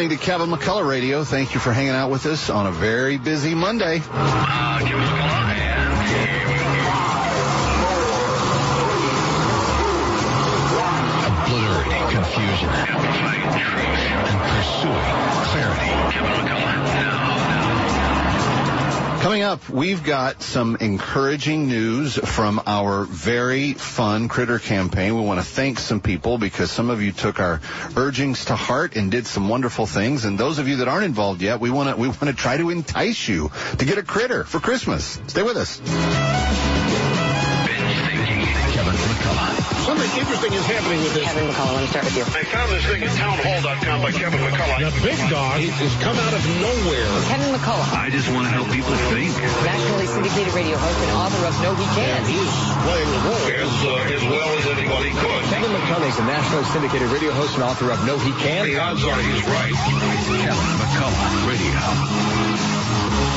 listening to Kevin McCullough Radio. Thank you for hanging out with us on a very busy Monday. Give us a call. Obliterating confusion, amplifying truth, and pursuing clarity. Kevin McCullough now. Coming up, we've got some encouraging news from our very fun Critter campaign. We want to thank some people because some of you took our urgings to heart and did some wonderful things. And those of you that aren't involved yet, we want to try to entice you to get a critter for Christmas. Stay with us. Something interesting is happening with this. Kevin McCullough, let me start with you. I found this thing at townhall.com by Kevin McCullough. The big dog has come out of nowhere. Kevin McCullough. I just want to help people think. Nationally syndicated radio host and author of No He Can't. He's playing the role as well as anybody could. Kevin McCullough is a nationally syndicated radio host and author of No He Can't. The odds are he's right. Kevin McCullough Radio.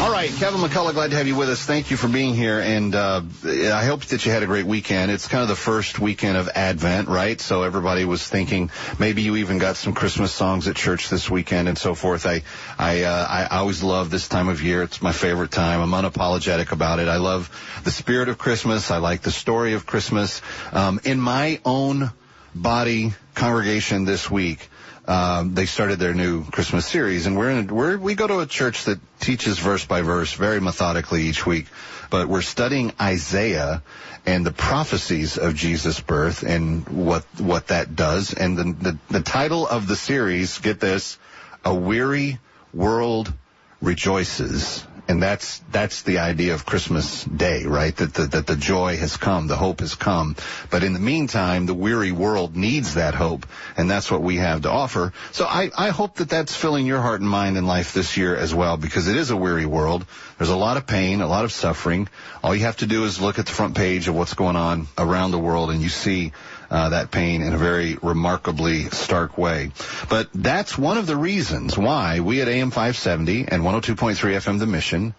All right, Kevin McCullough, glad to have you with us. Thank you for being here, and I hope that you had a great weekend. It's kind of the first weekend of Advent, right? So everybody was thinking, maybe you even got some Christmas songs at church this weekend and so forth. I always love this time of year. It's my favorite time. I'm unapologetic about it. I love the spirit of Christmas. I like the story of Christmas. In my own body congregation this week, they started their new Christmas series, and we go to a church that teaches verse by verse very methodically each week, but we're studying Isaiah and the prophecies of Jesus' birth and what that does. And the title of the series, get this, A Weary World Rejoices. And that's the idea of Christmas Day, right? That the joy has come, the hope has come. But in the meantime, the weary world needs that hope, and that's what we have to offer. So I hope that that's filling your heart and mind in life this year as well, because it is a weary world. There's a lot of pain, a lot of suffering. All you have to do is look at the front page of what's going on around the world, and you see that pain in a very remarkably stark way. But that's one of the reasons why we at AM570 and 102.3 FM The Mission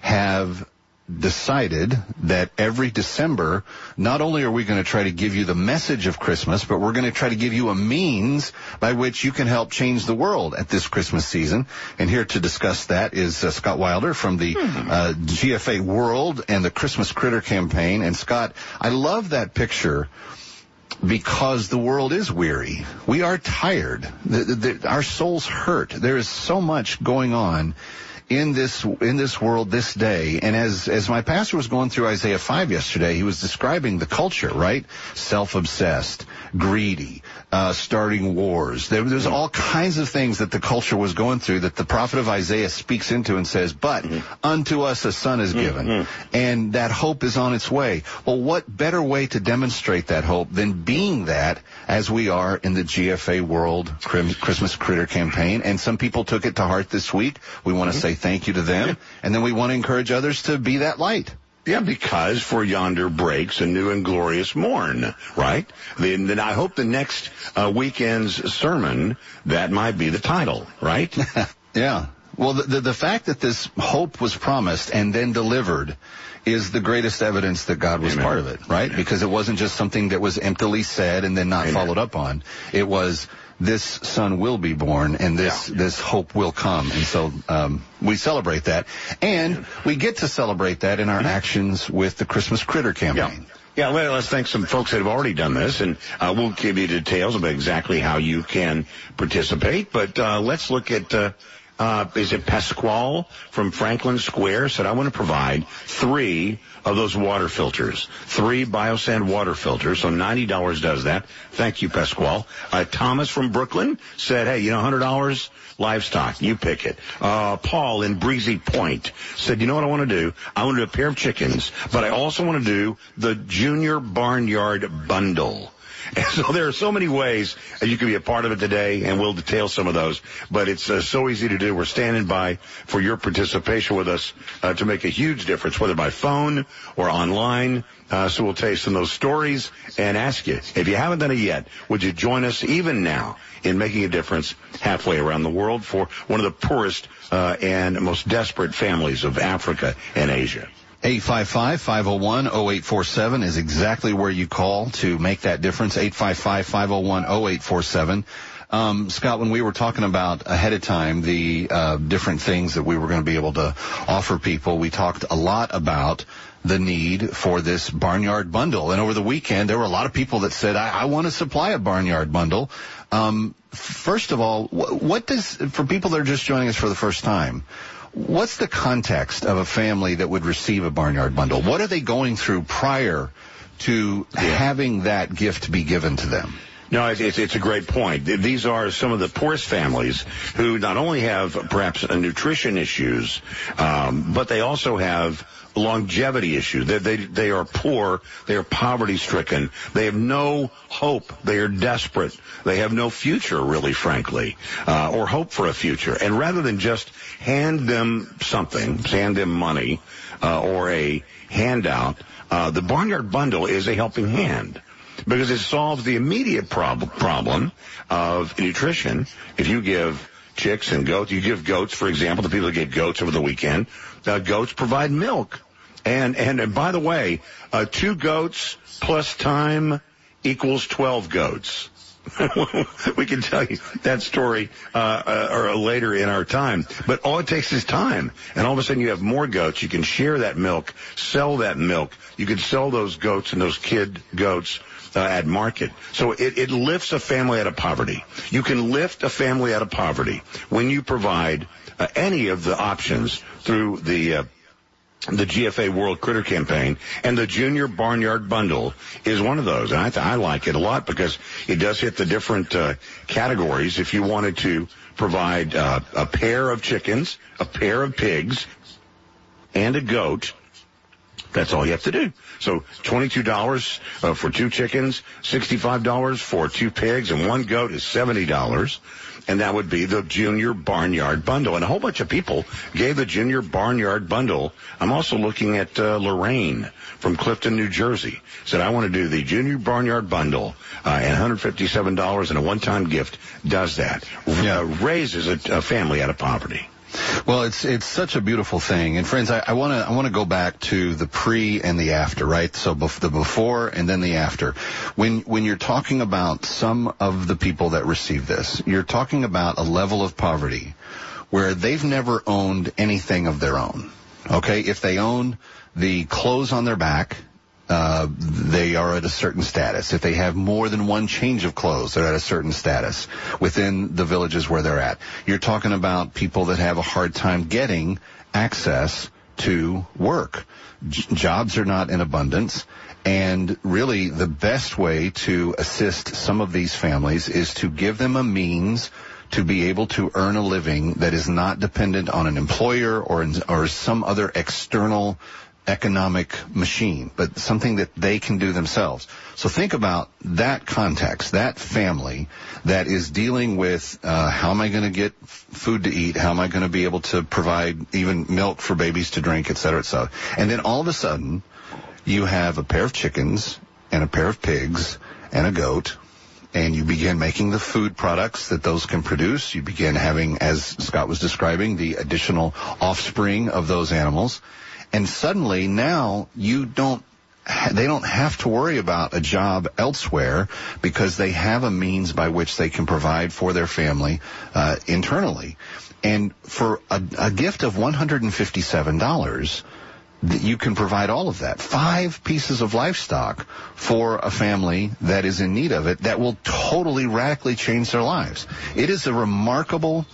have decided that every December, not only are we going to try to give you the message of Christmas, but we're going to try to give you a means by which you can help change the world at this Christmas season. And here to discuss that is Scott Wilder from the GFA World and the Christmas Critter campaign. And Scott, I love that picture, because the world is weary. We are tired. Our souls hurt. There is so much going on in this world this day. And as my pastor was going through Isaiah 5 yesterday, he was describing the culture, right? Self-obsessed, greedy, starting wars. There's all kinds of things that the culture was going through that the prophet of Isaiah speaks into and says, but unto us a son is given, and that hope is on its way. Well, what better way to demonstrate that hope than being that as we are in the GFA World Christmas Critter campaign? And some people took it to heart this week. We want to say thank you to them, and then we want to encourage others to be that light. Yeah, because for yonder breaks a new and glorious morn, right? Then I hope the next weekend's sermon, that might be the title, right? Yeah. Well, the fact that this hope was promised and then delivered is the greatest evidence that God was part of it, right? Amen. Because it wasn't just something that was emptily said and then not followed up on. It was, this son will be born, and this hope will come. And so we celebrate that. And we get to celebrate that in our actions with the Christmas Critter campaign. Yeah, well, let's thank some folks that have already done this, and we'll give you details about exactly how you can participate. But let's look at... is it Pasquale from Franklin Square said, I want to provide 3 of those water filters, 3 Biosand water filters. So $90 does that. Thank you, Pasquale. Thomas from Brooklyn said, hey, $100 livestock. You pick it. Paul in Breezy Point said, you know what I want to do? I want to do a pair of chickens, but I also want to do the Junior Barnyard Bundle. And so there are so many ways you can be a part of it today, and we'll detail some of those. But it's so easy to do. We're standing by for your participation with us to make a huge difference, whether by phone or online. So we'll tell you some of those stories and ask you, if you haven't done it yet, would you join us even now in making a difference halfway around the world for one of the poorest and most desperate families of Africa and Asia? 855-501-0847 is exactly where you call to make that difference. 855-501-0847. Scott, when we were talking about ahead of time the different things that we were going to be able to offer people, we talked a lot about the need for this barnyard bundle. And over the weekend, there were a lot of people that said, I want to supply a barnyard bundle. First of all, what does, for people that are just joining us for the first time, what's the context of a family that would receive a barnyard bundle? What are they going through prior to having that gift be given to them? No, it's a great point. These are some of the poorest families who not only have perhaps nutrition issues, but they also have longevity issue. They are poor. They are poverty stricken. They have no hope. They are desperate. They have no future, really, frankly, or hope for a future. And rather than just hand them something, hand them money or a handout, the Barnyard Bundle is a helping hand. Because it solves the immediate problem of nutrition. If you give chicks and goats, you give goats, for example, to people that get goats over the weekend. Goats provide milk. And by the way, 2 goats plus time equals 12 goats. We can tell you that story or later in our time. But all it takes is time. And all of a sudden you have more goats. You can share that milk, sell that milk. You can sell those goats and those kid goats at market. So it lifts a family out of poverty. You can lift a family out of poverty when you provide any of the options through the GFA World Critter Campaign, and the Junior Barnyard Bundle is one of those. And I like it a lot because it does hit the different categories. If you wanted to provide a pair of chickens, a pair of pigs, and a goat, that's all you have to do. So $22 for 2 chickens, $65 for 2 pigs, and 1 goat is $70. And that would be the Junior Barnyard Bundle. And a whole bunch of people gave the Junior Barnyard Bundle. I'm also looking at Lorraine from Clifton, New Jersey. Said, I want to do the Junior Barnyard Bundle. And $157 and a one-time gift does that. Raises a family out of poverty. Well, it's such a beautiful thing. And friends, I want to go back to the pre and the after, right? So the before and then the after. When you're talking about some of the people that receive this, you're talking about a level of poverty where they've never owned anything of their own. Okay? If they own the clothes on their back, they are at a certain status. If they have more than 1 change of clothes, they're at a certain status within the villages where they're at. You're talking about people that have a hard time getting access to work. Jobs are not in abundance. And really, the best way to assist some of these families is to give them a means to be able to earn a living that is not dependent on an employer or some other external economic machine, but something that they can do themselves. So think about that context, that family that is dealing with how am I going to get food to eat, how am I going to be able to provide even milk for babies to drink, et cetera, et cetera. And then all of a sudden, you have a pair of chickens and a pair of pigs and a goat, and you begin making the food products that those can produce. You begin having, as Scott was describing, the additional offspring of those animals. And suddenly now they don't have to worry about a job elsewhere because they have a means by which they can provide for their family internally. And for a gift of $157, you can provide all of that. 5 pieces of livestock for a family that is in need of it that will totally radically change their lives. It is a remarkable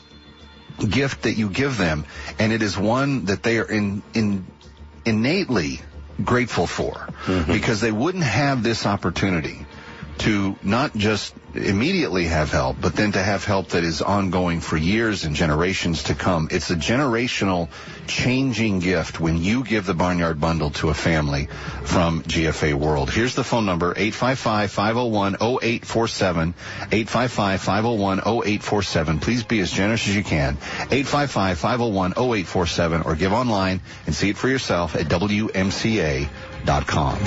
gift that you give them, and it is one that they are innately grateful for, because they wouldn't have this opportunity to not just immediately have help, but then to have help that is ongoing for years and generations to come. It's a generational changing gift when you give the Barnyard Bundle to a family from GFA World. Here's the phone number, 855-501-0847, 855-501-0847. Please be as generous as you can, 855-501-0847, or give online and see it for yourself at WMCA.com.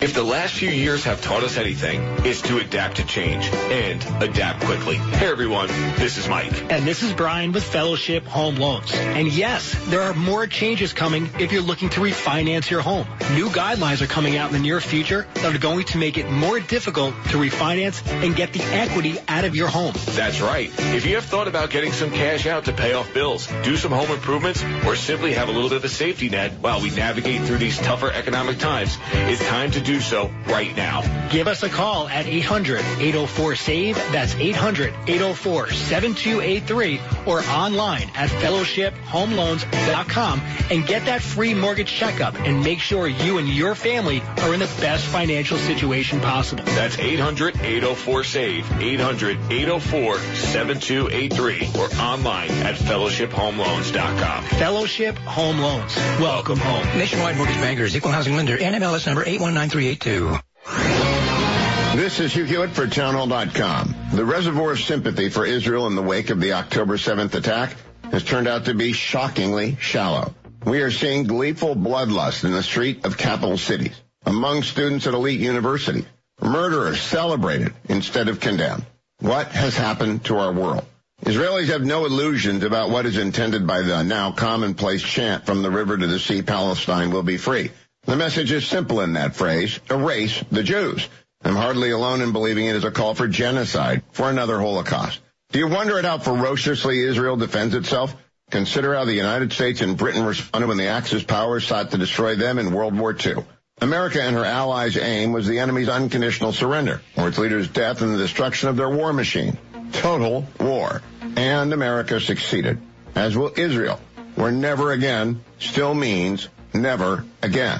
If the last few years have taught us anything, it's to adapt to change and adapt quickly. Hey, everyone, this is Mike. And this is Brian with Fellowship Home Loans. And yes, there are more changes coming if you're looking to refinance your home. New guidelines are coming out in the near future that are going to make it more difficult to refinance and get the equity out of your home. That's right. If you have thought about getting some cash out to pay off bills, do some home improvements, or simply have a little bit of a safety net while we navigate through these tougher economic times, it's time to do so right now. Give us a call at 800-804-SAVE. That's 800-804-7283 or online at fellowshiphomeloans.com and get that free mortgage checkup and make sure you and your family are in the best financial situation possible. That's 800-804-SAVE, 800-804-7283 or online at fellowshiphomeloans.com. Fellowship Home Loans. Welcome home. Nationwide Mortgage Bankers, Equal Housing Lender, NMLS number 81933. This is Hugh Hewitt for townhall.com. The reservoir of sympathy for Israel in the wake of the October 7th attack has turned out to be shockingly shallow. We are seeing gleeful bloodlust in the street of capital cities, among students at elite universities, murderers celebrated instead of condemned. What has happened to our world? Israelis have no illusions about what is intended by the now commonplace chant, from the river to the sea, Palestine will be free. The message is simple in that phrase: erase the Jews. I'm hardly alone in believing it is a call for genocide, for another Holocaust. Do you wonder at how ferociously Israel defends itself? Consider how the United States and Britain responded when the Axis powers sought to destroy them in World War II. America and her allies' aim was the enemy's unconditional surrender, or its leaders' death and the destruction of their war machine. Total war. And America succeeded, as will Israel, where never again still means never again.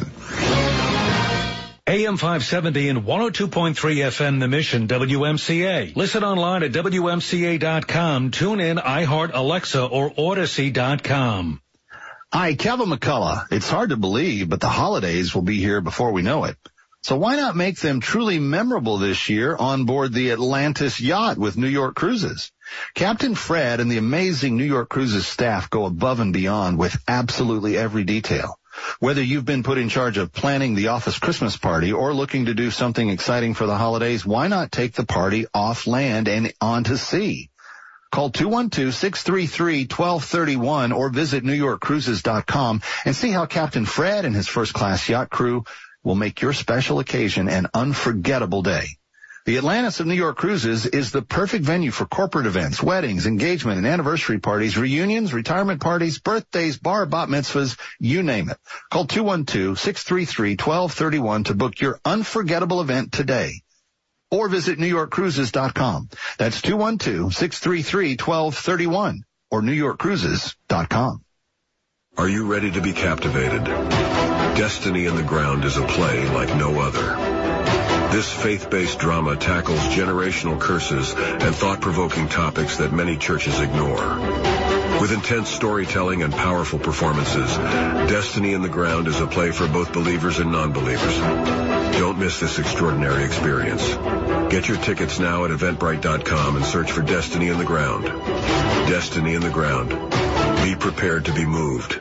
AM570 and 102.3 FM The Mission, WMCA. Listen online at WMCA.com. Tune in, iHeart, Alexa, or Odyssey.com. Hi, Kevin McCullough. It's hard to believe, but the holidays will be here before we know it. So why not make them truly memorable this year on board the Atlantis yacht with New York Cruises? Captain Fred and the amazing New York Cruises staff go above and beyond with absolutely every detail. Whether you've been put in charge of planning the office Christmas party or looking to do something exciting for the holidays, why not take the party off land and onto sea? Call 212-633-1231 or visit NewYorkCruises.com and see how Captain Fred and his first-class yacht crew will make your special occasion an unforgettable day. The Atlantis of New York Cruises is the perfect venue for corporate events, weddings, engagement and anniversary parties, reunions, retirement parties, birthdays, bar, bat mitzvahs, you name it. Call 212-633-1231 to book your unforgettable event today. Or visit NewYorkCruises.com. That's 212-633-1231 or NewYorkCruises.com. Are you ready to be captivated? Destiny in the Ground is a play like no other. This faith-based drama tackles generational curses and thought-provoking topics that many churches ignore. With intense storytelling and powerful performances, Destiny in the Ground is a play for both believers and non-believers. Don't miss this extraordinary experience. Get your tickets now at eventbrite.com and search for Destiny in the Ground. Destiny in the Ground. Be prepared to be moved.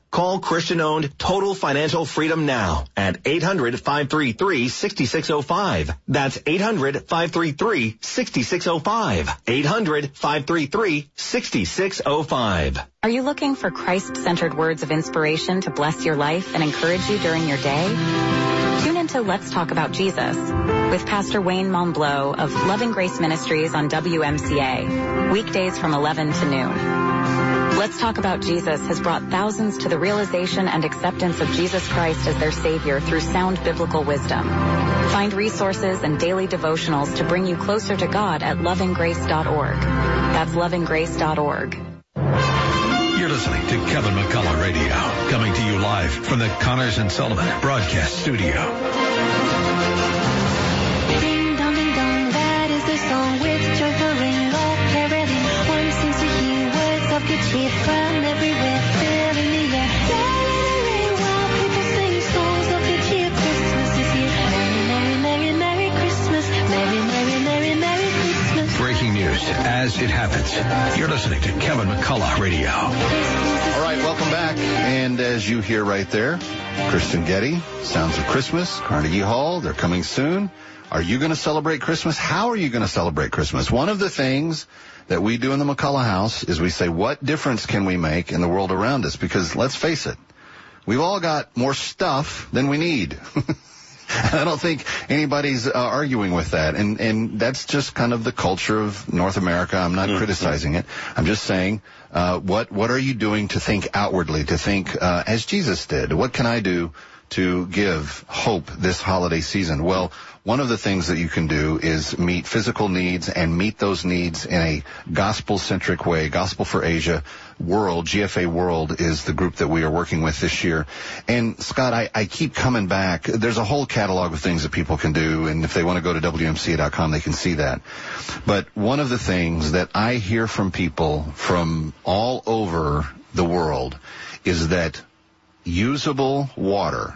Call Christian-owned Total Financial Freedom now at 800-533-6605. That's 800-533-6605. 800-533-6605. Are you looking for Christ-centered words of inspiration to bless your life and encourage you during your day? Tune into Let's Talk About Jesus with Pastor Wayne Momblo of Loving Grace Ministries on WMCA, weekdays from 11 to noon. Let's Talk About Jesus has brought thousands to the realization and acceptance of Jesus Christ as their Savior through sound biblical wisdom. Find resources and daily devotionals to bring you closer to God at lovinggrace.org. That's lovinggrace.org. You're listening to Kevin McCullough Radio, coming to you live from the Connors and Sullivan Broadcast Studio. Ding dong, ding dong, that is the song with joyful ring of caroling. One seems to hear words of good cheer from everywhere, filling the air. Merrily, while people sing songs of good cheer, Christmas is here. Merry, merry, merry, merry Christmas. Merry, merry, merry, merry Christmas. Breaking news as it happens. You're listening to Kevin McCullough Radio. All right, welcome back. And as you hear right there, Kristen Getty, Sounds of Christmas, Carnegie Hall, they're coming soon. Are you going to celebrate Christmas? How are you going to celebrate Christmas? One of the things that we do in the McCullough house is we say, what difference can we make in the world around us? Because let's face it, we've all got more stuff than we need. I don't think anybody's arguing with that. And that's just kind of the culture of North America. I'm not criticizing it. I'm just saying, what are you doing to think outwardly, to think as Jesus did? What can I do to give hope this holiday season? Well, one of the things that you can do is meet physical needs and meet those needs in a gospel-centric way. Gospel for Asia World, GFA World, is the group that we are working with this year. And, Scott, I keep coming back. There's a whole catalog of things that people can do, and if they want to go to WMCA.com, they can see that. But one of the things that I hear from people from all over the world is that usable water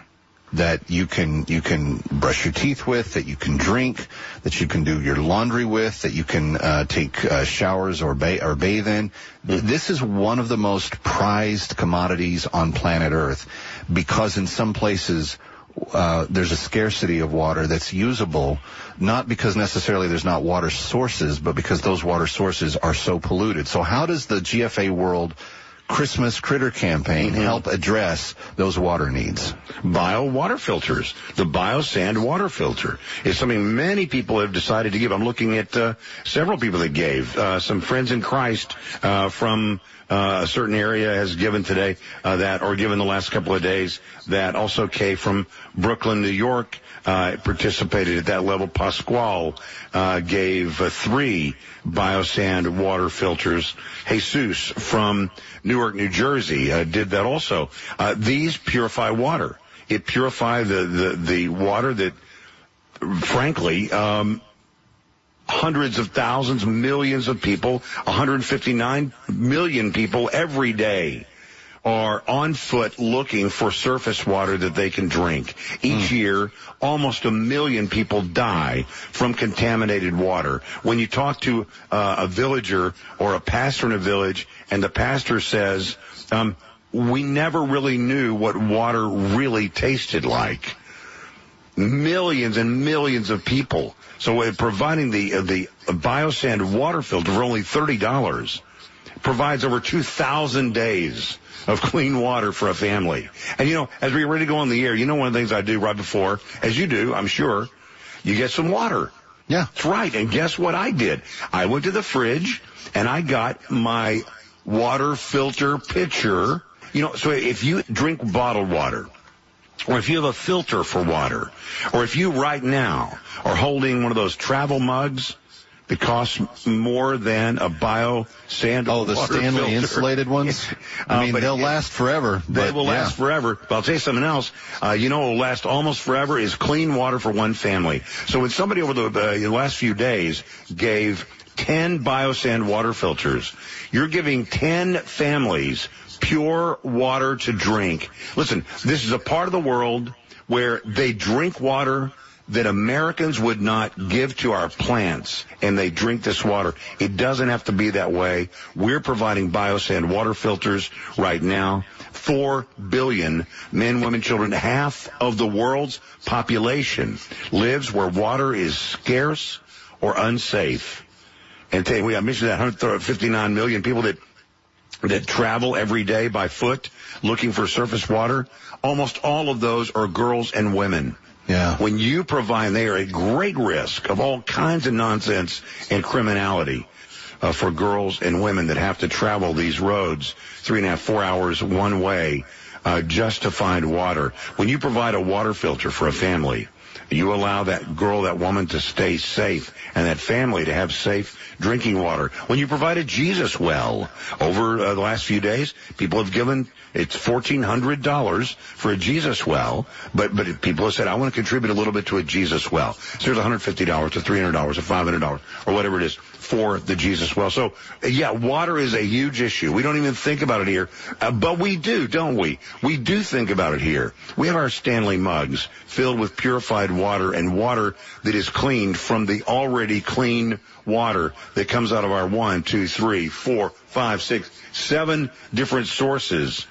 that you can brush your teeth with, that you can drink, that you can do your laundry with, that you can take showers or bathe in. This is one of the most prized commodities on planet Earth, because in some places there's a scarcity of water that's usable, not because necessarily there's not water sources, but because those water sources are so polluted. So how does the GFA World Christmas Critter Campaign help address those water needs? Bio water filters. The Biosand water filter is something many people have decided to give. I'm looking at several people that gave. Some friends in Christ from a certain area has given today that, or given the last couple of days, that. Also Kay from Brooklyn, New York, participated at that level. Pasquale gave three Biosand water filters. Jesus from Newark, New Jersey did that also. These purify water. It purifies the water that, frankly, hundreds of thousands, millions of people, 159 million people every day are on foot looking for surface water that they can drink. Each year, almost 1 million people die from contaminated water. When you talk to a villager or a pastor in a village, and the pastor says, we never really knew what water really tasted like. Millions and millions of people. So providing the Biosand water filter for only $30 provides over 2,000 days of clean water for a family. And, you know, as we get ready to go on the air, you know one of the things I do right before, as you do, I'm sure, you get some water. Yeah. That's right. And guess what I did? I went to the fridge, and I got my water filter pitcher. You know, so if you drink bottled water, or if you have a filter for water, or if you right now are holding one of those travel mugs, it costs more than a Biosand water filter. Oh, the Stanley filter. Insulated ones? I mean, they'll last forever. They will last forever. But I'll tell you something else. You know what will last almost forever is clean water for one family. So when somebody over the last few days gave 10 Biosand water filters, you're giving 10 families pure water to drink. Listen, this is a part of the world where they drink water that Americans would not give to our plants, and they drink this water. It doesn't have to be that way. We're providing Biosand water filters right now. 4 billion men, women, children, half of the world's population lives where water is scarce or unsafe. And I mentioned that 159 million people that travel every day by foot looking for surface water. Almost all of those are girls and women. Yeah. When you provide, they are at great risk of all kinds of nonsense and criminality. for girls and women that have to travel these roads 3.5, 4 hours one way just to find water. When you provide a water filter for a family, you allow that girl, that woman to stay safe and that family to have safe drinking water. When you provide a Jesus well, over the last few days, people have given, it's $1,400 for a Jesus well, but people have said, I want to contribute a little bit to a Jesus well. So here's $150 to $300 or $500 or whatever it is for the Jesus well. So, yeah, water is a huge issue. We don't even think about it here, but we do, don't we? We do think about it here. We have our Stanley mugs filled with purified water and water that is cleaned from the already clean water that comes out of our 7 different sources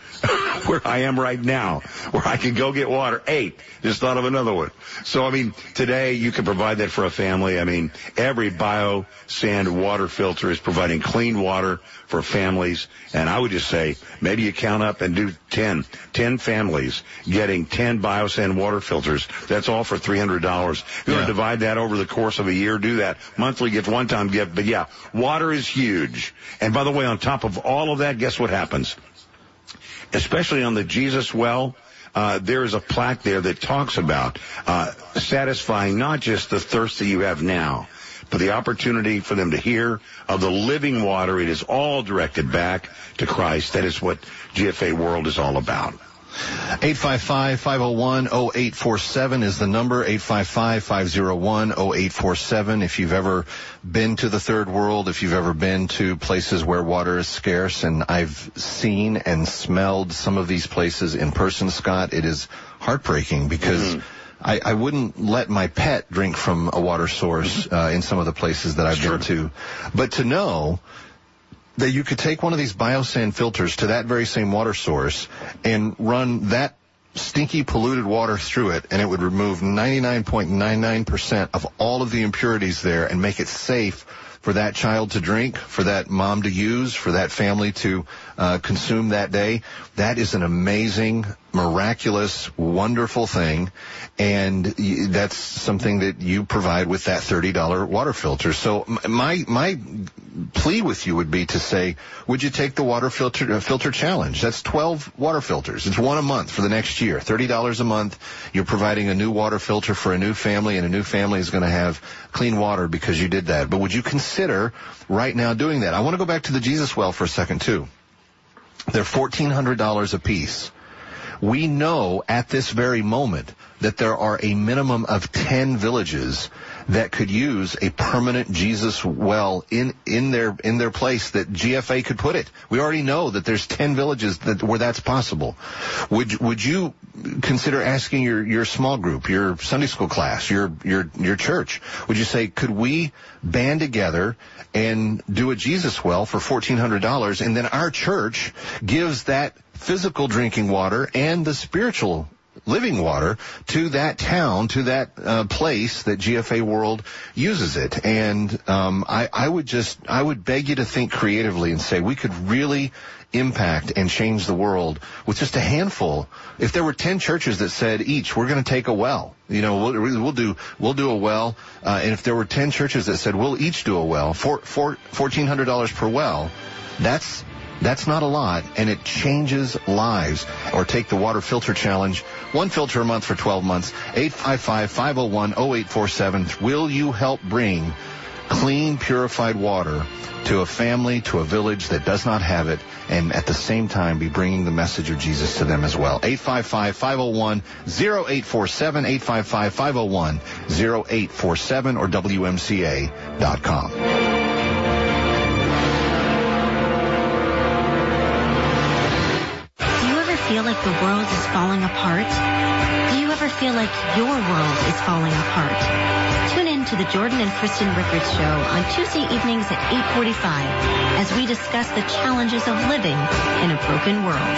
where I am right now, where I can go get water. 8, just thought of another one. So, I mean, today you can provide that for a family. I mean, every BioSand water filter is providing clean water for families. And I would just say, maybe you count up and do 10 families getting 10 BioSand water filters. That's all for $300. You're going to divide that over the course of a year, do that monthly gift, one-time gift. But, yeah, water is huge. And, by the way, on top of all of that, guess what happens? Especially on the Jesus well, there is a plaque there that talks about satisfying not just the thirst that you have now, but the opportunity for them to hear of the living water. It is all directed back to Christ. That is what GFA World is all about. 855-501-0847 is the number, 855-501-0847. If you've ever been to the third world, if you've ever been to places where water is scarce, and I've seen and smelled some of these places in person, Scott, it is heartbreaking because I wouldn't let my pet drink from a water source in some of the places that I've been to. But to know that you could take one of these biosand filters to that very same water source and run that stinky, polluted water through it, and it would remove 99.99% of all of the impurities there and make it safe for that child to drink, for that mom to use, for that family to consume that day. That is an amazing, miraculous, wonderful thing, and that's something that you provide with that $30 water filter. So my plea with you would be to say, would you take the water filter challenge? That's 12 water filters. It's one a month for the next year. $30 a month. You're providing a new water filter for a new family, and a new family is going to have clean water because you did that. But would you consider right now doing that? I want to go back to the Jesus well for a second, too. They're $1,400 a piece. We know at this very moment that there are a minimum of 10 villages that could use a permanent Jesus well in their place that GFA could put it. We already know that there's 10 villages where that's possible. Would you consider asking your small group, your Sunday school class, your church? Would you say, could we band together and do a Jesus well for $1,400, and then our church gives that physical drinking water and the spiritual living water to that town, to that place that GFA World uses it? And I would beg you to think creatively and say we could really impact and change the world with just a handful. If there were 10 churches that said each, we're going to take a well, you know, we'll do a well, and if there were 10 churches that said we'll each do a well for $1,400 per well, that's not a lot, and it changes lives. Or take the water filter challenge, one filter a month for 12 months, 855-501-0847. Will you help bring clean, purified water to a family, to a village that does not have it, and at the same time be bringing the message of Jesus to them as well? 855-501-0847, 855-501-0847, or WMCA.com. Feel like the world is falling apart? Do you ever feel like your world is falling apart? Tune in to the Jordan and Kristen Rickards Show on Tuesday evenings at 8:45 as we discuss the challenges of living in a broken world.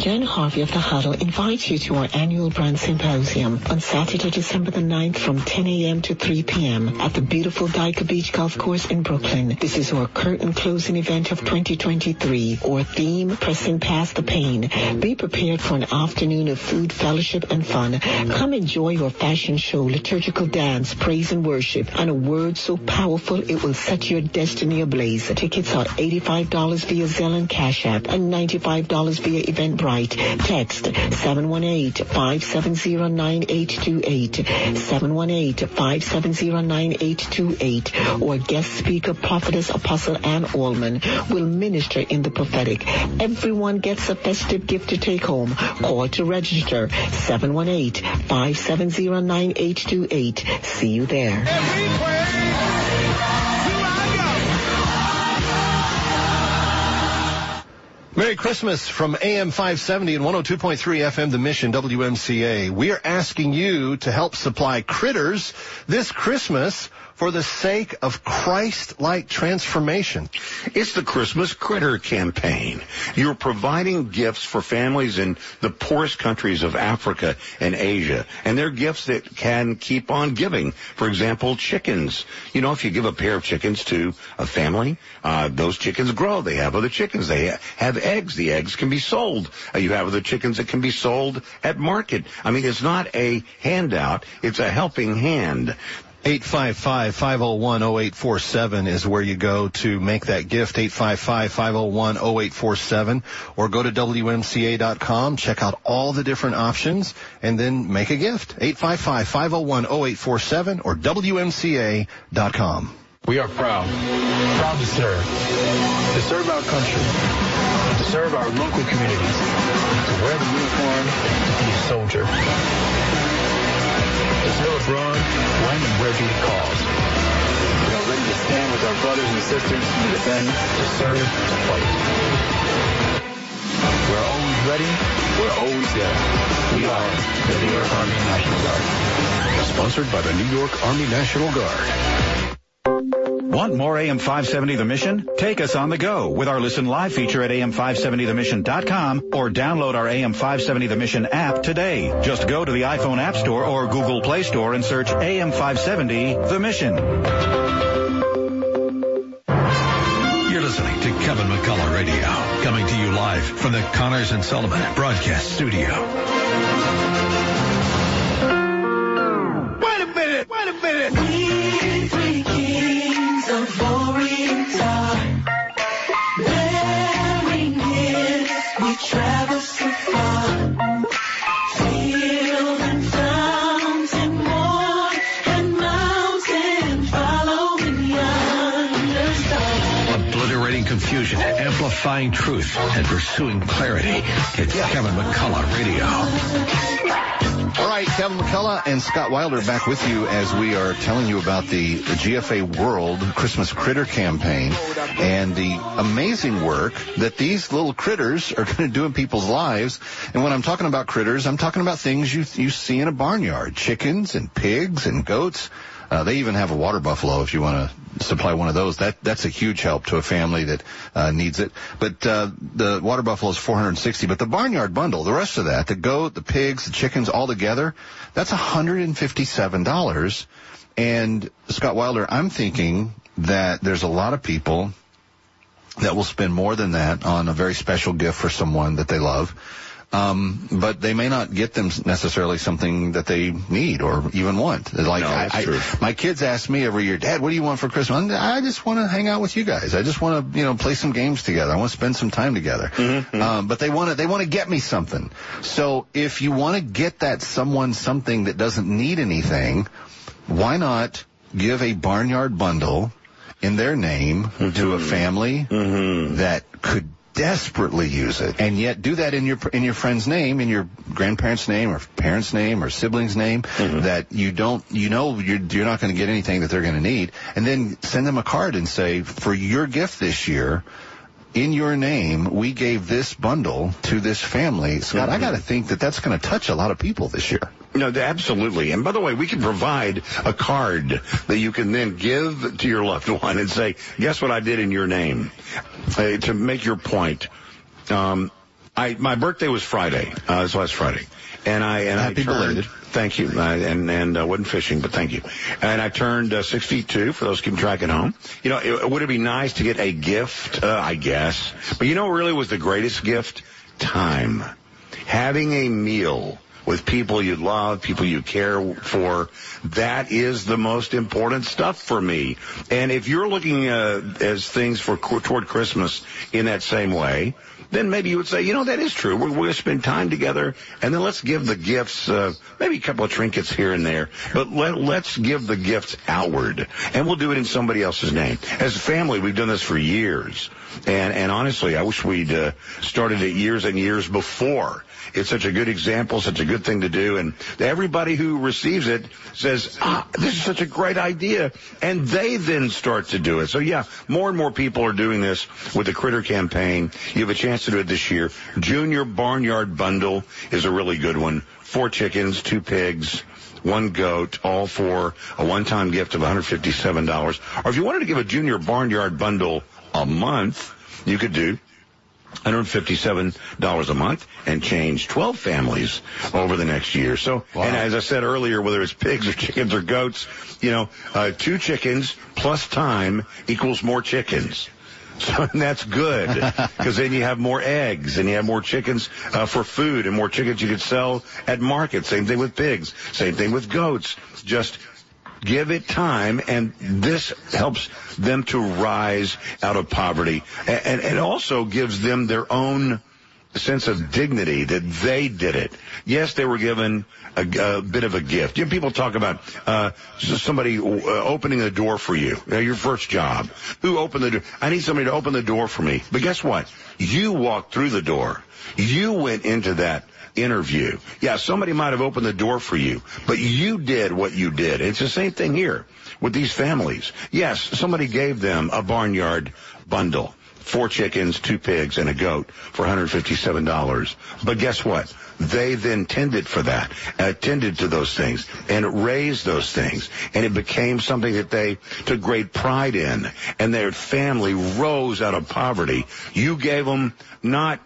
Jen Harvey of the Huddle invites you to our annual brand symposium on Saturday, December the 9th from 10 a.m. to 3 p.m. at the beautiful Dyke Beach Golf Course in Brooklyn. This is our curtain closing event of 2023. Our theme, Pressing Past the Pain. Be prepared for an afternoon of food, fellowship, and fun. Come enjoy your fashion show, liturgical dance, praise and worship, and a word so powerful it will set your destiny ablaze. Tickets are $85 via Zelle and Cash App and $95 via Eventbrite. Text 718-570-9828, 718-570-9828, or guest speaker Prophetess Apostle Ann Allman will minister in the prophetic. Everyone gets a festive gift to take home. Call to register 718-570-9828. See you there. Merry Christmas from AM570 and 102.3 FM The Mission, WMCA. We are asking you to help supply critters this Christmas for the sake of Christ-like transformation. It's the Christmas Critter Campaign. You're providing gifts for families in the poorest countries of Africa and Asia, and they're gifts that can keep on giving. For example, chickens. You know, if you give a pair of chickens to a family, those chickens grow. They have other chickens. They have eggs. The eggs can be sold. You have other chickens that can be sold at market. I mean, it's not a handout. It's a helping hand. 855-501-0847 is where you go to make that gift, 855-501-0847, or go to WMCA.com, check out all the different options, and then make a gift, 855-501-0847, or WMCA.com. We are proud to serve our country, to serve our local communities, to wear the uniform, to be a soldier. There's no abroad, when and where do you call? We are ready to stand with our brothers and sisters to defend, to serve, to fight. We're always ready. We're always there. We are the New York Army National Guard. Sponsored by the New York Army National Guard. Want more AM570 The Mission? Take us on the go with our Listen Live feature at am570themission.com or download our AM570 The Mission app today. Just go to the iPhone App Store or Google Play Store and search AM570 The Mission. You're listening to Kevin McCullough Radio, coming to you live from the Connors and Sullivan Broadcast Studio. Amplifying truth and pursuing clarity. It's Kevin McCullough Radio. All right, Kevin McCullough and Scott Wilder back with you as we are telling you about the GFA World Christmas Critter Campaign and the amazing work that these little critters are going to do in people's lives. And when I'm talking about critters, I'm talking about things you see in a barnyard, chickens and pigs and goats. They even have a water buffalo if you want to supply one of those. That's a huge help to a family that needs it. But the water buffalo is $460. But the barnyard bundle, the rest of that, the goat, the pigs, the chickens, all together, that's $157. And Scott Wilder, I'm thinking that there's a lot of people that will spend more than that on a very special gift for someone that they love. But they may not get them necessarily something that they need or even want. Like, no, my kids ask me every year, Dad, what do you want for Christmas? I just want to hang out with you guys. I just want to, play some games together. I want to spend some time together. Mm-hmm. But they want to get me something. So if you want to get that someone something that doesn't need anything, why not give a barnyard bundle in their name mm-hmm. to a family mm-hmm. that could desperately use it, and yet do that in your friend's name, in your grandparents' name, or parents' name, or siblings' name. Mm-hmm. That you don't, you're not going to get anything that they're going to need, and then send them a card and say, for your gift this year, in your name, we gave this bundle to this family. Scott, mm-hmm. I got to think that that's going to touch a lot of people this year. No, absolutely. And by the way, we can provide a card that you can then give to your loved one and say, guess what I did in your name? To make your point, my birthday was Friday, this last Friday. Happy belated. Thank you. I wasn't fishing, but thank you. And I turned 62, for those keeping track at home. Would it be nice to get a gift? I guess. But what really was the greatest gift? Time. Having a meal with people you love, people you care for, that is the most important stuff for me. And if you're looking as things toward Christmas in that same way, then maybe you would say, that is true. We're going to spend time together, and then let's give the gifts, maybe a couple of trinkets here and there, but let's give the gifts outward, and we'll do it in somebody else's name. As a family, we've done this for years, and honestly, I wish we'd started it years and years before. It's such a good example, such a good thing to do, and everybody who receives it says, this is such a great idea, and they then start to do it. So, yeah, more and more people are doing this with the Critter campaign. You have a chance to do it this year. Junior Barnyard Bundle is a really good one. 4 chickens, 2 pigs, 1 goat, all for a one-time gift of $157. Or if you wanted to give a Junior Barnyard Bundle a month, you could do $157 a month and change 12 families over the next year. So, wow. And as I said earlier, whether it's pigs or chickens or goats, 2 chickens plus time equals more chickens. So that's good, because then you have more eggs and you have more chickens for food, and more chickens you could sell at market. Same thing with pigs. Same thing with goats. Just give it time, and this helps them to rise out of poverty. And it also gives them their own sense of dignity that they did it. Yes, they were given a bit of a gift. People talk about somebody opening the door for you, your first job. Who opened the door? I need somebody to open the door for me. But guess what? You walked through the door. You went into that interview. Yeah, somebody might have opened the door for you, but you did what you did. It's the same thing here with these families. Yes, somebody gave them a barnyard bundle. 4 chickens, 2 pigs, and a goat for $157. But guess what? They then attended to those things, and raised those things. And it became something that they took great pride in. And their family rose out of poverty. You gave them not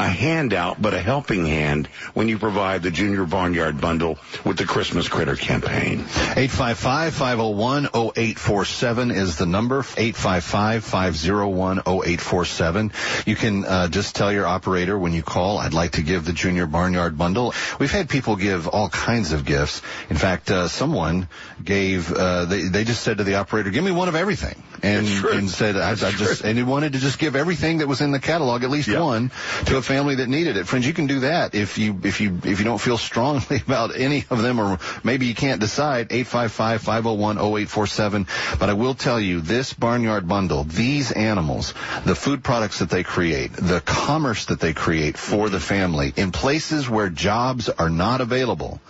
a handout, but a helping hand when you provide the Junior Barnyard Bundle with the Christmas Critter campaign. 855-501-0847 is the number. 855-501-0847. You can just tell your operator when you call, I'd like to give the Junior Barnyard Bundle. We've had people give all kinds of gifts. In fact, someone gave, they just said to the operator, give me one of everything. And said, and he wanted to just give everything that was in the catalog, at least one, to a family that needed it. Friends, you can do that if you don't feel strongly about any of them, or maybe you can't decide. 855-501-0847. But I will tell you, this barnyard bundle, these animals, the food products that they create, the commerce that they create for the family in places where jobs are not available.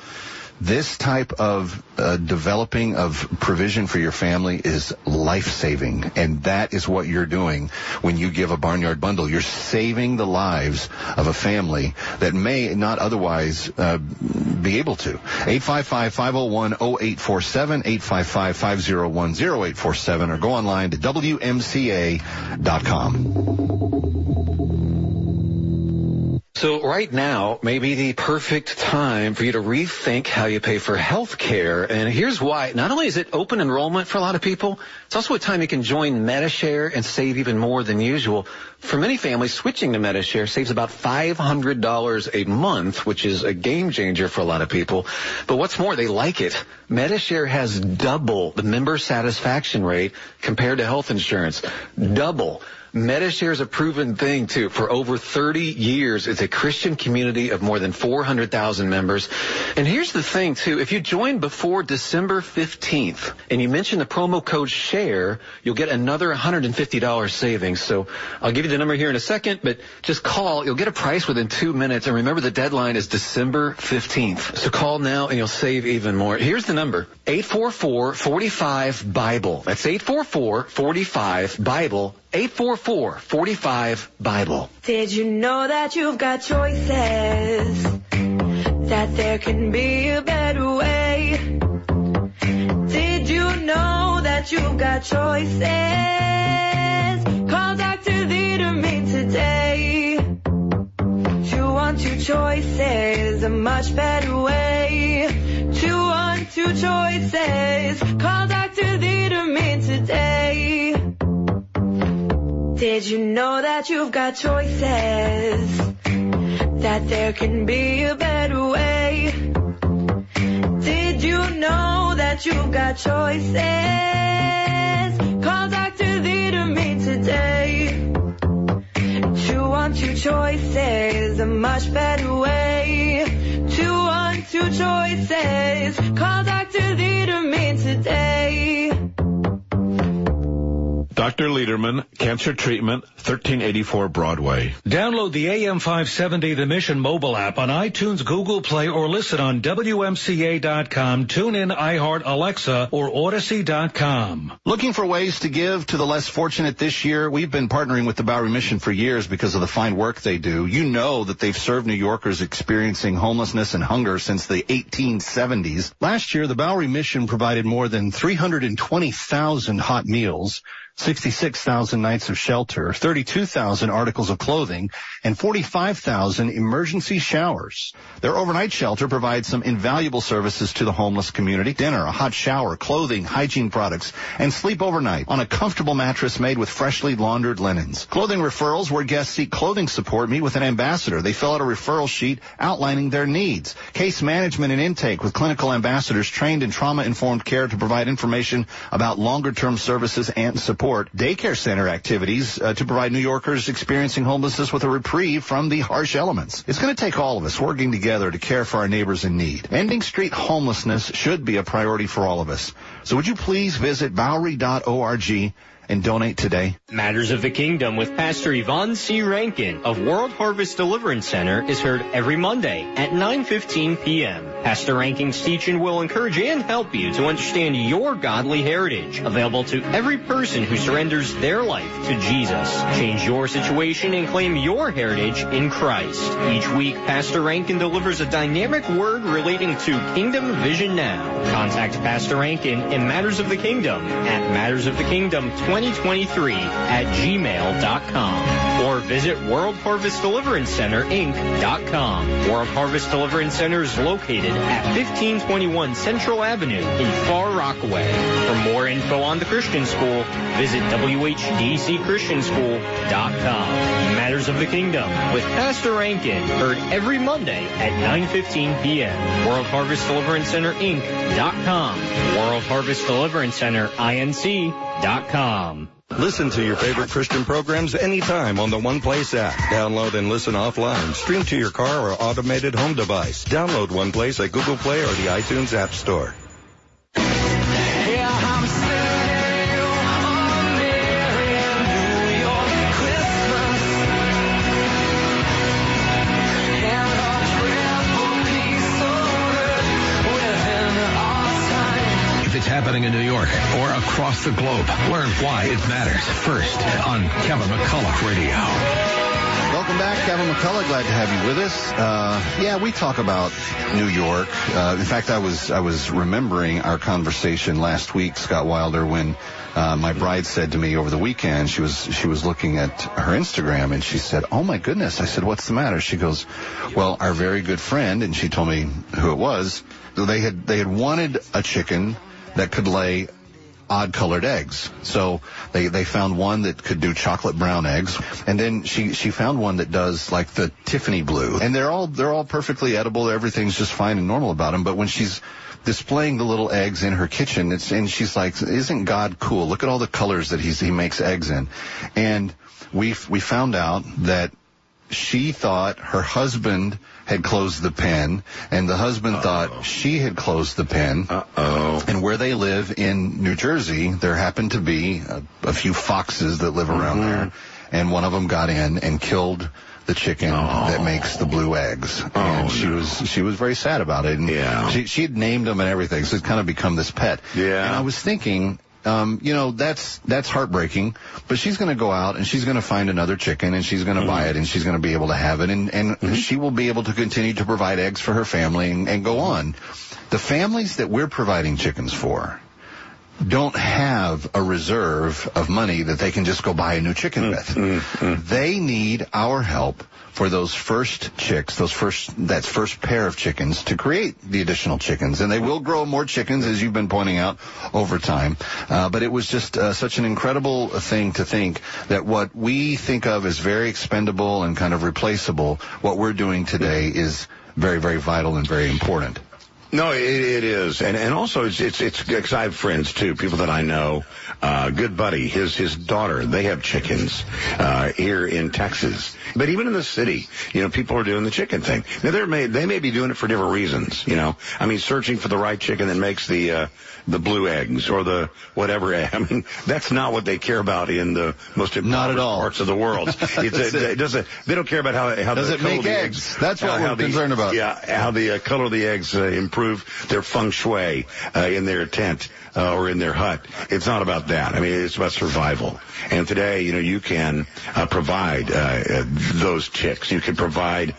This type of developing of provision for your family is life-saving, and that is what you're doing when you give a barnyard bundle. You're saving the lives of a family that may not otherwise be able to. 855-501-0847, 855-501-0847, or go online to WMCA.com. So right now may be the perfect time for you to rethink how you pay for health care. And here's why. Not only is it open enrollment for a lot of people, it's also a time you can join MediShare and save even more than usual. For many families, switching to MediShare saves about $500 a month, which is a game changer for a lot of people. But what's more, they like it. MediShare has double the member satisfaction rate compared to health insurance. Double. MediShare is a proven thing, too. For over 30 years, it's a Christian community of more than 400,000 members. And here's the thing, too. If you join before December 15th and you mention the promo code SHARE, you'll get another $150 savings. So I'll give you the number here in a second, but just call. You'll get a price within 2 minutes. And remember, the deadline is December 15th. So call now and you'll save even more. Here's the number, 844-45-BIBLE. That's 844-45-BIBLE. 844-45-BIBLE. Did you know that you've got choices? That there can be a better way? Did you know that you've got choices? Call Dr. Lederman today. To one, two choices, a much better way. To one, two choices, call Dr. Lederman today. Did you know that you've got choices? That there can be a better way? Did you know that you've got choices? Call Dr. Lederman today. Two on two choices, a much better way. Two on two choices, call Dr. Lederman today. Dr. Lederman, Cancer Treatment, 1384 Broadway. Download the AM570 The Mission mobile app on iTunes, Google Play, or listen on WMCA.com, TuneIn, iHeart, Alexa, or Odyssey.com. Looking for ways to give to the less fortunate this year? We've been partnering with the Bowery Mission for years because of the fine work they do. You know that they've served New Yorkers experiencing homelessness and hunger since the 1870s. Last year, the Bowery Mission provided more than 320,000 hot meals, 66,000 nights of shelter, 32,000 articles of clothing, and 45,000 emergency showers. Their overnight shelter provides some invaluable services to the homeless community: dinner, a hot shower, clothing, hygiene products, and sleep overnight on a comfortable mattress made with freshly laundered linens. Clothing referrals, where guests seek clothing support, meet with an ambassador. They fill out a referral sheet outlining their needs. Case management and intake with clinical ambassadors trained in trauma-informed care to provide information about longer-term services and support. Daycare center activities to provide New Yorkers experiencing homelessness with a reprieve from the harsh elements. It's going to take all of us working together to care for our neighbors in need. Ending street homelessness should be a priority for all of us. So would you please visit Bowery.org and donate today? Matters of the Kingdom with Pastor Yvonne C. Rankin of World Harvest Deliverance Center is heard every Monday at 9:15 p.m. Pastor Rankin's teaching will encourage and help you to understand your godly heritage, available to every person who surrenders their life to Jesus. Change your situation and claim your heritage in Christ. Each week, Pastor Rankin delivers a dynamic word relating to Kingdom Vision Now. Contact Pastor Rankin in Matters of the Kingdom at mattersofthekingdom2023@gmail.com or visit WorldHarvestDeliveranceCenterInc.com. World Harvest Deliverance Center is located at 1521 Central Avenue in Far Rockaway. For more info on the Christian School, visit WHDCChristianschool.com. Matters of the Kingdom with Pastor Rankin, heard every Monday at 9:15 p.m. World Harvest Deliverance Center Inc.com. World Harvest Deliverance Center Inc.com. Listen to your favorite Christian programs anytime on the OnePlace app. Download and listen offline. Stream to your car or automated home device. Download OnePlace at Google Play or the iTunes App Store. Happening in New York or across the globe. Learn why it matters first on Kevin McCullough Radio. Welcome back. Kevin McCullough, glad to have you with us. We talk about New York. In fact, I was remembering our conversation last week, Scott Wilder, when my bride said to me over the weekend, she was looking at her Instagram, and she said, "Oh, my goodness." I said, "What's the matter?" She goes, "Well, our very good friend," and she told me who it was, they had wanted a chicken that could lay odd-colored eggs. So they found one that could do chocolate brown eggs, and then she found one that does like the Tiffany blue. And they're all perfectly edible. Everything's just fine and normal about them. But when she's displaying the little eggs in her kitchen, and she's like, "Isn't God cool? Look at all the colors that he makes eggs in." And we found out that she thought her husband had closed the pen, and the husband thought she had closed the pen. Uh-oh. And where they live in New Jersey, there happened to be a few foxes that live around there, and one of them got in and killed the chicken that makes the blue eggs. She was very sad about it. And she had named them and everything, so it's kind of become this pet. Yeah. And I was thinking, that's heartbreaking, but she's going to go out and she's going to find another chicken, and she's going to buy it, and she's going to be able to have it, and she will be able to continue to provide eggs for her family and go on. The families that we're providing chickens for don't have a reserve of money that they can just go buy a new chicken with. They need our help for those first chicks, that first pair of chickens, to create the additional chickens. And they will grow more chickens, as you've been pointing out, over time. But it was just such an incredible thing to think that what we think of as very expendable and kind of replaceable, what we're doing today is very, very vital and very important. No, it is. And also it's, cause I have friends too, people that I know, good buddy, his daughter, they have chickens, here in Texas. But even in the city, people are doing the chicken thing. Now they may be doing it for different reasons, searching for the right chicken that makes the blue eggs or the whatever. That's not what they care about in the most important parts of the world. They don't care about how does it make eggs. That's what we're concerned about. Yeah. How the color of the eggs improve their feng shui in their tent or in their hut. It's not about that. It's about survival. And today, you can provide those chicks. You can provide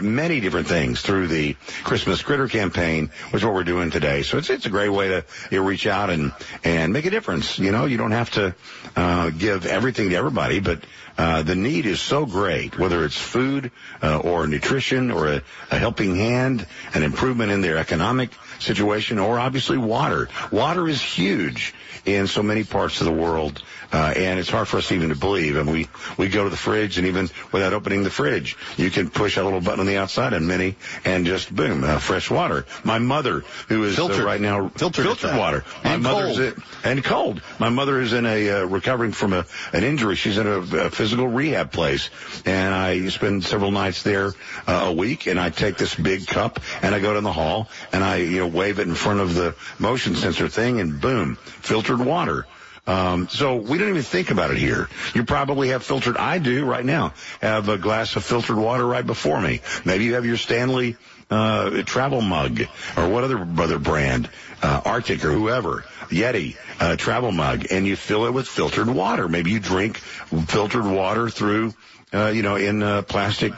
many different things through the Christmas Critter Campaign, which is what we're doing today. So it's a great way to reach out and make a difference. You don't have to give everything to everybody, but the need is so great, whether it's food or nutrition or a helping hand, an improvement in their economic situation, or obviously water. Water is huge in so many parts of the world, and it's hard for us even to believe. And we go to the fridge, and even without opening the fridge, you can push a little button on the outside, and just boom, fresh water. My mother, who is right now filtered water, and cold. My mother is in recovering from an injury. She's in a physical rehab place, and I spend several nights there a week. And I take this big cup, and I go down the hall, and I wave it in front of the motion sensor thing, and boom, filtered water. So we don't even think about it here. You probably have I do right now, have a glass of filtered water right before me. Maybe you have your Stanley travel mug, or what other brand, Arctic or whoever, Yeti travel mug, and you fill it with filtered water. Maybe you drink filtered water through, in plastic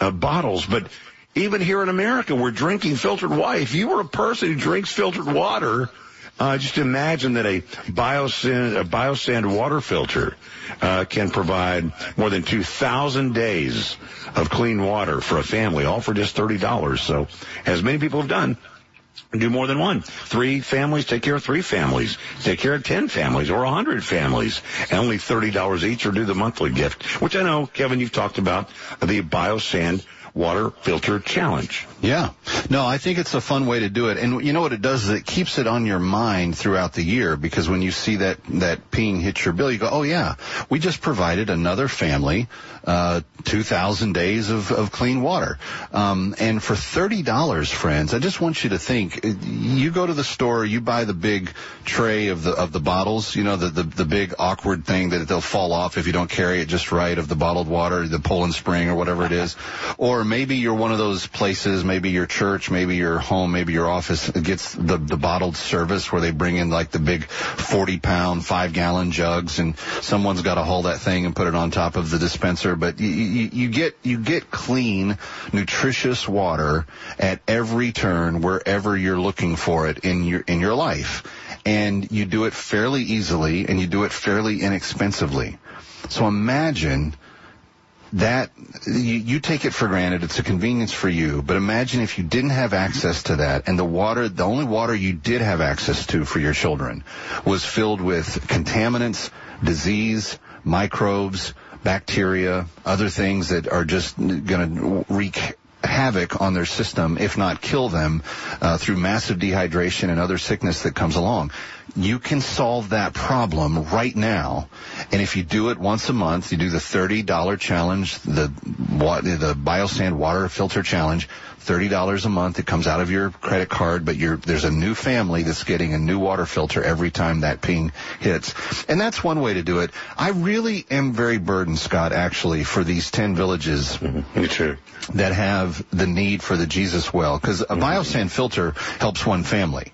bottles. But even here in America, we're drinking filtered water. If you were a person who drinks filtered water, just imagine that a Biosand water filter can provide more than 2,000 days of clean water for a family, all for just $30. So, as many people have done, do more than one. Three families take care of 3 families. Take care of 10 families or 100 families. And only $30 each, or do the monthly gift, which I know, Kevin, you've talked about, the Biosand water filter challenge. Yeah. No, I think it's a fun way to do it. And you know what it does is it keeps it on your mind throughout the year, because when you see that ping hit your bill, you go, oh yeah, we just provided another family 2,000 days of clean water. And for $30, friends, I just want you to think, you go to the store, you buy the big tray of the bottles, the big awkward thing that they'll fall off if you don't carry it just right, of the bottled water, the Poland Spring or whatever it is, or or maybe you're one of those places, maybe your church, maybe your home, maybe your office gets the bottled service where they bring in like the big 40-pound, 5-gallon jugs, and someone's got to haul that thing and put it on top of the dispenser. But you get clean, nutritious water at every turn, wherever you're looking for it in your life, and you do it fairly easily and you do it fairly inexpensively. So imagine that you take it for granted. It's a convenience for you. But imagine if you didn't have access to that, and the only water you did have access to for your children was filled with contaminants, disease, microbes, bacteria, other things that are just going to wreak havoc on their system, if not kill them, through massive dehydration and other sickness that comes along. You can solve that problem right now. And if you do it once a month, you do the $30 challenge, the Biosand water filter challenge, $30 a month. It comes out of your credit card, but there's a new family that's getting a new water filter every time that ping hits. And that's one way to do it. I really am very burdened, Scott, actually, for these 10 villages that have the need for the Jesus well, because a Biosand filter helps one family.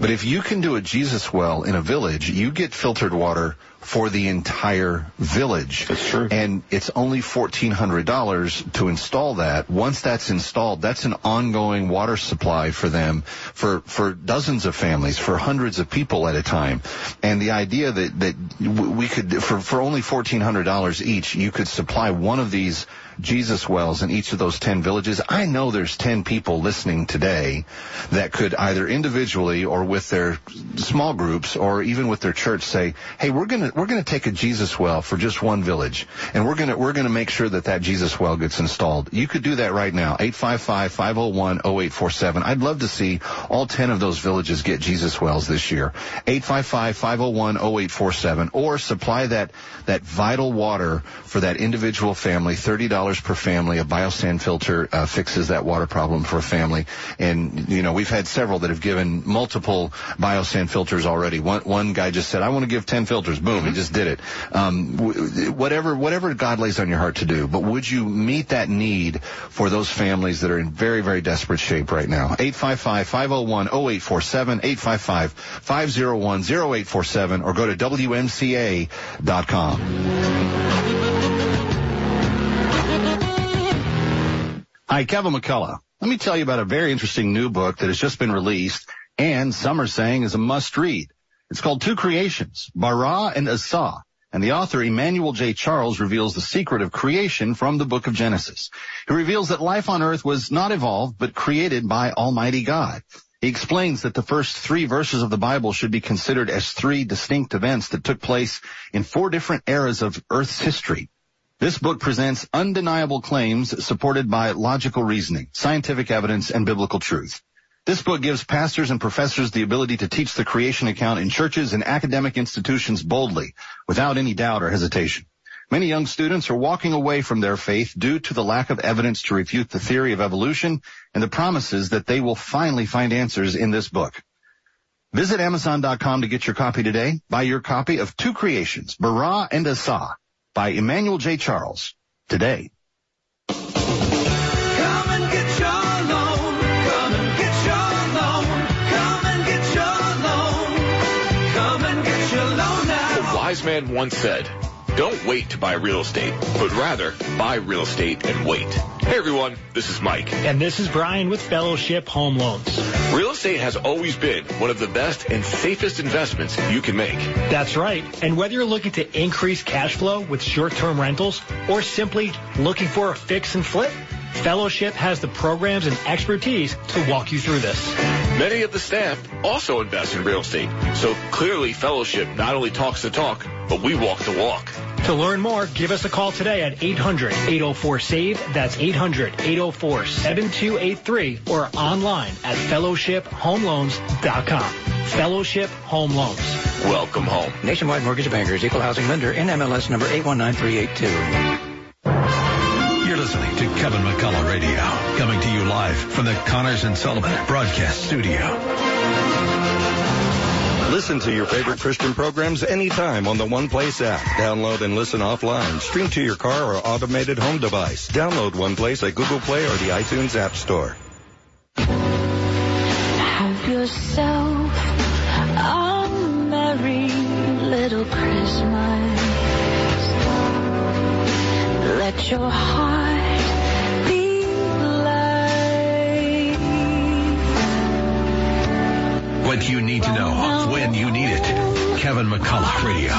But if you can do a Jesus well in a village, you get filtered water for the entire village. That's true. And it's only $1,400 to install that. Once that's installed, that's an ongoing water supply for them, for dozens of families, for hundreds of people at a time. And the idea that we could, for only $1,400 each, you could supply one of these Jesus wells in each of those 10 villages. I know there's 10 people listening today that could either individually or with their small groups or even with their church say, hey, we're going to take a Jesus well for just one village, and we're going to make sure that Jesus well gets installed. You could do that right now. 855-501-0847. I'd love to see all 10 of those villages get Jesus wells this year. 855-501-0847, or supply that vital water for that individual family. $30 per family. A Biosand filter fixes that water problem for a family. And, you know, we've had several that have given multiple Biosand filters already. One guy just said, I want to give 10 filters. Boom, he just did it. Whatever God lays on your heart to do. But would you meet that need for those families that are in very, very desperate shape right now? 855-501-0847, 855-501-0847, or go to WMCA.com. Hi, Kevin McCullough. Let me tell you about a very interesting new book that has just been released, and some are saying is a must-read. It's called Two Creations, Barah and Asah, and the author Emmanuel J. Charles reveals the secret of creation from the book of Genesis. He reveals that life on earth was not evolved but created by Almighty God. He explains that the first three verses of the Bible should be considered as three distinct events that took place in four different eras of Earth's history. This book presents undeniable claims supported by logical reasoning, scientific evidence, and biblical truth. This book gives pastors and professors the ability to teach the creation account in churches and academic institutions boldly, without any doubt or hesitation. Many young students are walking away from their faith due to the lack of evidence to refute the theory of evolution and the promises that they will finally find answers in this book. Visit Amazon.com to get your copy today. Buy your copy of Two Creations, Barah and Asah, by Emmanuel J. Charles today. Come and get your loan. Come and get your loan. Come and get your loan. Come and get your loan now. A wise man once said, don't wait to buy real estate, but rather buy real estate and wait. Hey, everyone, this is Mike. And this is Brian with Fellowship Home Loans. Real estate has always been one of the best and safest investments you can make. That's right. And whether you're looking to increase cash flow with short-term rentals or simply looking for a fix and flip, Fellowship has the programs and expertise to walk you through this. Many of the staff also invest in real estate, so clearly Fellowship not only talks the talk, but we walk the walk. To learn more, give us a call today at 800-804-SAVE. That's 800-804-7283, or online at fellowshiphomeloans.com. Fellowship Home Loans. Welcome home. Nationwide Mortgage Bankers, Equal Housing Lender, NMLS number 819382. Listening to Kevin McCullough Radio, coming to you live from the Connors and Sullivan Broadcast Studio. Listen to your favorite Christian programs anytime on the OnePlace app. Download and listen offline. Stream to your car or automated home device. Download OnePlace at Google Play or the iTunes App Store. Have yourself a merry little Christmas. Let your heart be light. What you need to know when you need it. Kevin McCullough Radio.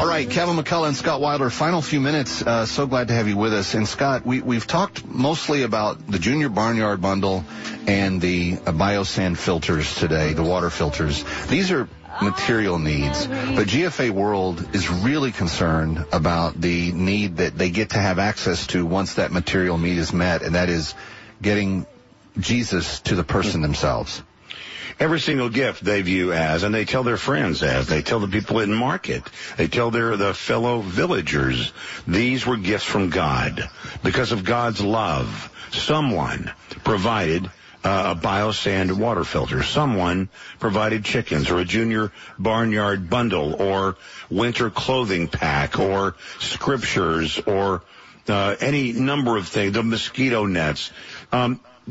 All right, Kevin McCullough and Scott Wilder, final few minutes. So glad to have you with us. And, Scott, we've talked mostly about the Junior Barnyard Bundle and the Biosand filters today, the water filters. These are material needs. But GFA World is really concerned about the need that they get to have access to once that material need is met, and that is getting Jesus to the person themselves. Every single gift they view as, and they tell their friends as, they tell the people in market, they tell the fellow villagers, these were gifts from God. Because of God's love, someone provided a biosand water filter. Someone provided chickens or a Junior Barnyard Bundle or winter clothing pack or scriptures or any number of things, the mosquito nets.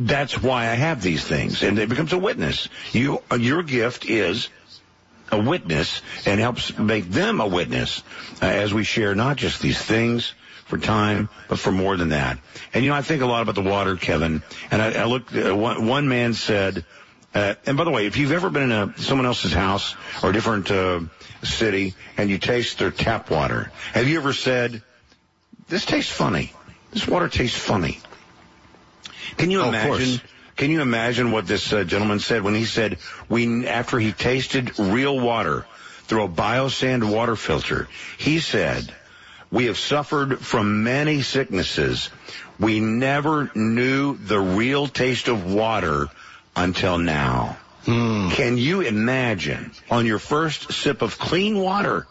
That's why I have these things, and it becomes a witness. Your gift is a witness and helps make them a witness as we share not just these things for time, but for more than that. And, I think a lot about the water, Kevin, and I looked, one man said, and by the way, if you've ever been in someone else's house or a different city and you taste their tap water, have you ever said, this tastes funny, this water tastes funny? Can you imagine? Can you imagine what this gentleman said when he said, after he tasted real water through a biosand water filter, he said, "We have suffered from many sicknesses. We never knew the real taste of water until now." Mm. Can you imagine on your first sip of clean water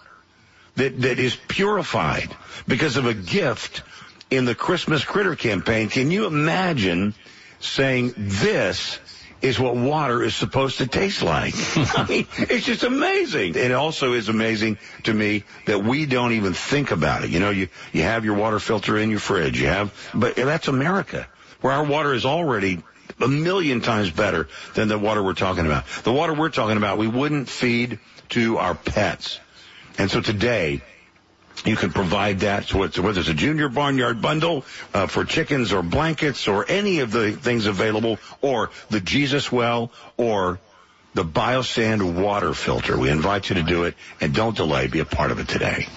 that is purified because of a gift? In the Christmas Critter campaign, can you imagine saying this is what water is supposed to taste like? I mean, it's just amazing. It also is amazing to me that we don't even think about it. You have your water filter in your fridge. But that's America, where our water is already a million times better than the water we're talking about. The water we're talking about, we wouldn't feed to our pets. And so today, you can provide that, whether it's a Junior Barnyard Bundle for chickens or blankets or any of the things available, or the Jesus Well or the Biosand water filter. We invite you to do it, and don't delay. Be a part of it today.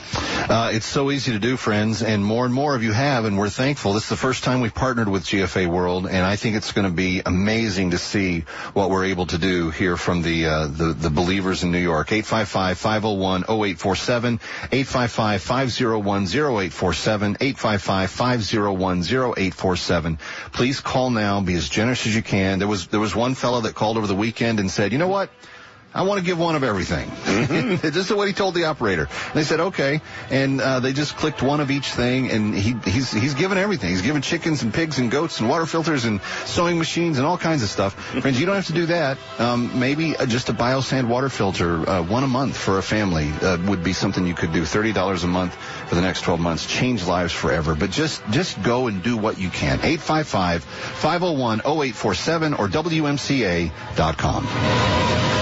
It's so easy to do, friends, and more of you have, and we're thankful. This is the first time we've partnered with GFA World, and I think it's going to be amazing to see what we're able to do here from the believers in New York. 855-501-0847, 855-501-0847, 855-501-0847. Please call now. Be as generous as you can. There was one fellow that called over the weekend and said, you know what? I want to give one of everything. Mm-hmm. This is what he told the operator. And they said, okay. And they just clicked one of each thing, and he's given everything. He's given chickens and pigs and goats and water filters and sewing machines and all kinds of stuff. Friends, you don't have to do that. Maybe just a biosand water filter, one a month for a family would be something you could do. $30 a month for the next 12 months. Change lives forever. But just go and do what you can. 855-501-0847 or WMCA.com.